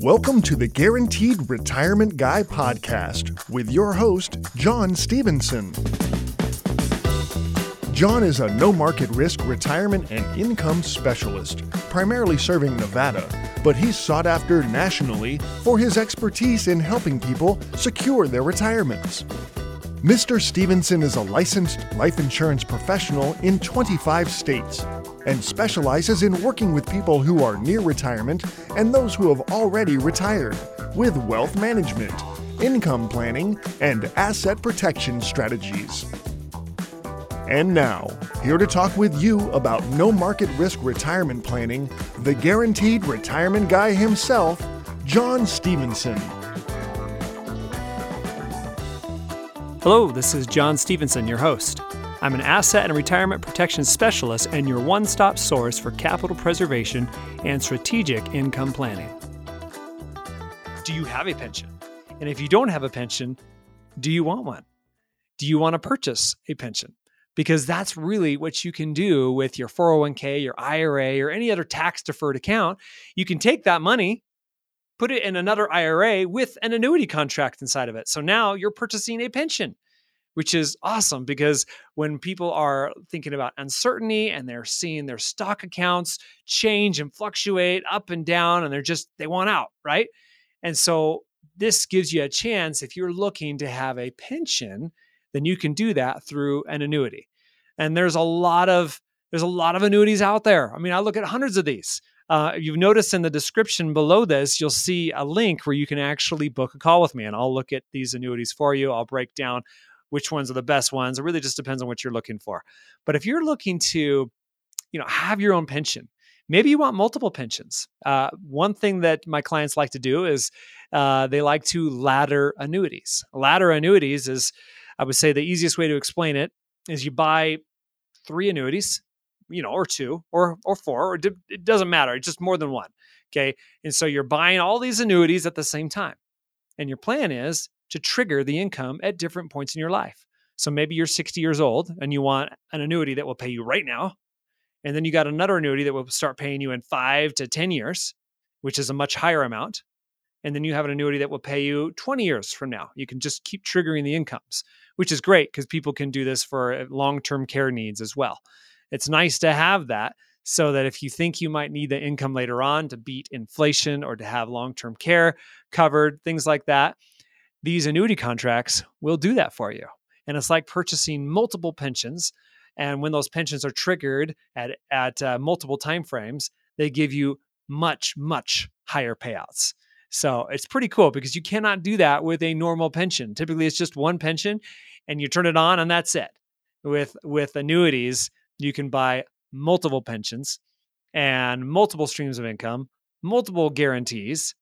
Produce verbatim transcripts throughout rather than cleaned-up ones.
Welcome to the Guaranteed Retirement Guy podcast with your host, John Stevenson. John is a no-market risk retirement and income specialist, primarily serving Nevada, but he's sought after nationally for his expertise in helping people secure their retirements. Mister Stevenson is a licensed life insurance professional in twenty-five states and specializes in working with people who are near retirement and those who have already retired with wealth management, income planning, and asset protection strategies. And now, here to talk with you about no-market risk retirement planning, the Guaranteed Retirement Guy himself, John Stevenson. Hello, this is John Stevenson, your host. I'm an asset and retirement protection specialist and your one-stop source for capital preservation and strategic income planning. Do you have a pension? And if you don't have a pension, do you want one? Do you want to purchase a pension? Because that's really what you can do with your four oh one k, your I R A, or any other tax-deferred account. You can take that money, put it in another I R A with an annuity contract inside of it. So now you're purchasing a pension, which is awesome because when people are thinking about uncertainty and they're seeing their stock accounts change and fluctuate up and down, and they're just, they want out, right? And so this gives you a chance. If you're looking to have a pension, then you can do that through an annuity. And there's a lot of, there's a lot of annuities out there. I mean, I look at hundreds of these. Uh, you've noticed in the description below this, you'll see a link where you can actually book a call with me and I'll look at these annuities for you. I'll break down which ones are the best ones. It really just depends on what you're looking for. But if you're looking to, you know, have your own pension, maybe you want multiple pensions. Uh, one thing that my clients like to do is uh, they like to ladder annuities. Ladder annuities is, I would say the easiest way to explain it is you buy three annuities, you know, or two or or four, or d- it doesn't matter. It's just more than one. Okay. And so you're buying all these annuities at the same time. And your plan is to trigger the income at different points in your life. So maybe you're sixty years old and you want an annuity that will pay you right now. And then you got another annuity that will start paying you in five to ten years, which is a much higher amount. And then you have an annuity that will pay you twenty years from now. You can just keep triggering the incomes, which is great because people can do this for long-term care needs as well. It's nice to have that so that if you think you might need the income later on to beat inflation or to have long-term care covered, things like that, these annuity contracts will do that for you. And it's like purchasing multiple pensions. And when those pensions are triggered at, at uh, multiple timeframes, they give you much, much higher payouts. So it's pretty cool because you cannot do that with a normal pension. Typically, it's just one pension and you turn it on and that's it. With, with annuities, you can buy multiple pensions and multiple streams of income, multiple guarantees,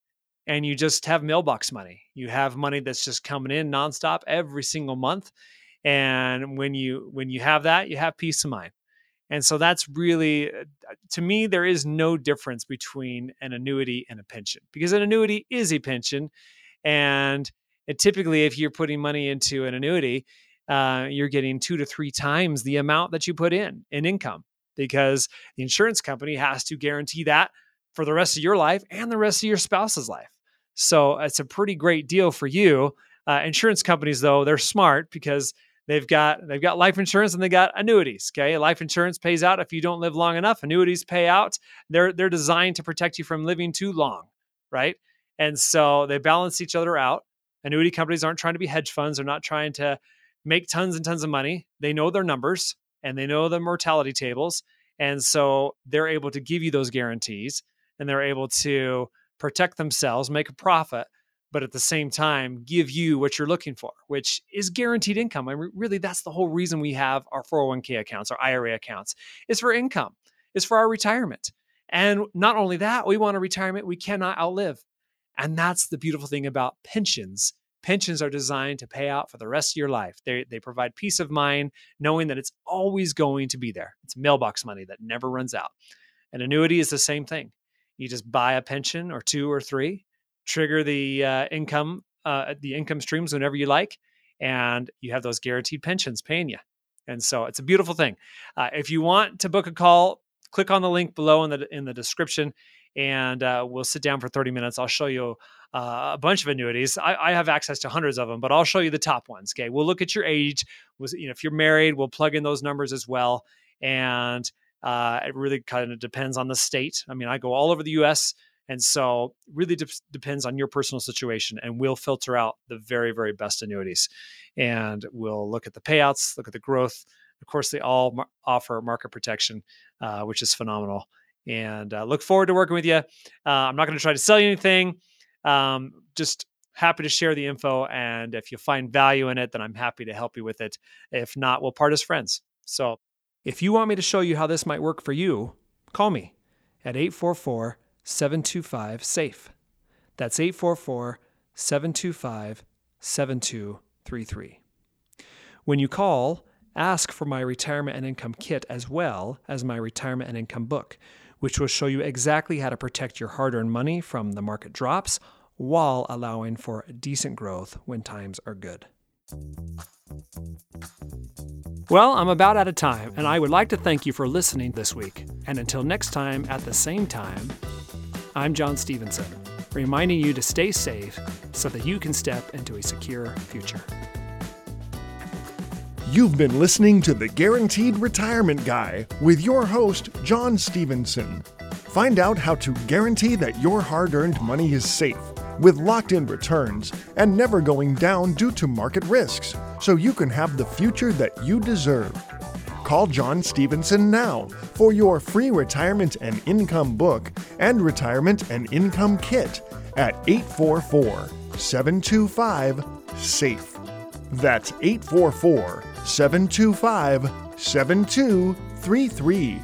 and you just have mailbox money. You have money that's just coming in nonstop every single month. And when you when you have that, you have peace of mind. And so that's really, to me, there is no difference between an annuity and a pension because an annuity is a pension. And it typically, if you're putting money into an annuity, uh, you're getting two to three times the amount that you put in, in income because the insurance company has to guarantee that for the rest of your life and the rest of your spouse's life. So it's a pretty great deal for you. Uh, insurance companies, though, they're smart because They've got they've got life insurance and they got annuities. Okay, life insurance pays out if you don't live long enough. Annuities pay out. They're they're designed to protect you from living too long, right? And so they balance each other out. Annuity companies aren't trying to be hedge funds. They're not trying to make tons and tons of money. They know their numbers and they know the mortality tables, and so they're able to give you those guarantees and they're able to protect themselves, make a profit, but at the same time, give you what you're looking for, which is guaranteed income. And really, that's the whole reason we have our four oh one k accounts, our I R A accounts, is for income, is for our retirement. And not only that, we want a retirement we cannot outlive. And that's the beautiful thing about pensions. Pensions are designed to pay out for the rest of your life. They, they provide peace of mind, knowing that it's always going to be there. It's mailbox money that never runs out. An annuity is the same thing. You just buy a pension or two or three, trigger the uh, income, uh, the income streams whenever you like, and you have those guaranteed pensions paying you. And so it's a beautiful thing. Uh, if you want to book a call click on the link below in the in the description, and uh, we'll sit down for thirty minutes. I'll show you uh, a bunch of annuities. I, I have access to hundreds of them, but I'll show you the top ones. Okay, we'll look at your age. We'll, you know, if you're married, we'll plug in those numbers as well. And uh, it really kind of depends on the state. I mean, I go all over the U S, and so really de- depends on your personal situation, and we'll filter out the very, very best annuities. And we'll look at the payouts, look at the growth. Of course, they all mar- offer market protection, uh, which is phenomenal. And uh, look forward to working with you. Uh, I'm not going to try to sell you anything. Um, just happy to share the info. And if you find value in it, then I'm happy to help you with it. If not, we'll part as friends. So if you want me to show you how this might work for you, call me at eight four four, seven two five, S A F E. That's eight four four, seven two five, seven two three three. When you call, ask for my Retirement and Income Kit as well as my Retirement and Income Book, which will show you exactly how to protect your hard-earned money from the market drops while allowing for decent growth when times are good. Well, I'm about out of time, and I would like to thank you for listening this week. And until next time at the same time, I'm John Stevenson, reminding you to stay safe so that you can step into a secure future. You've been listening to The Guaranteed Retirement Guy with your host, John Stevenson. Find out how to guarantee that your hard-earned money is safe, with locked-in returns and never going down due to market risks, so you can have the future that you deserve. Call John Stevenson now for your free Retirement and Income Book and Retirement and Income Kit at eight four four, seven two five, S A F E. That's eight four four, seven two five, seven two three three.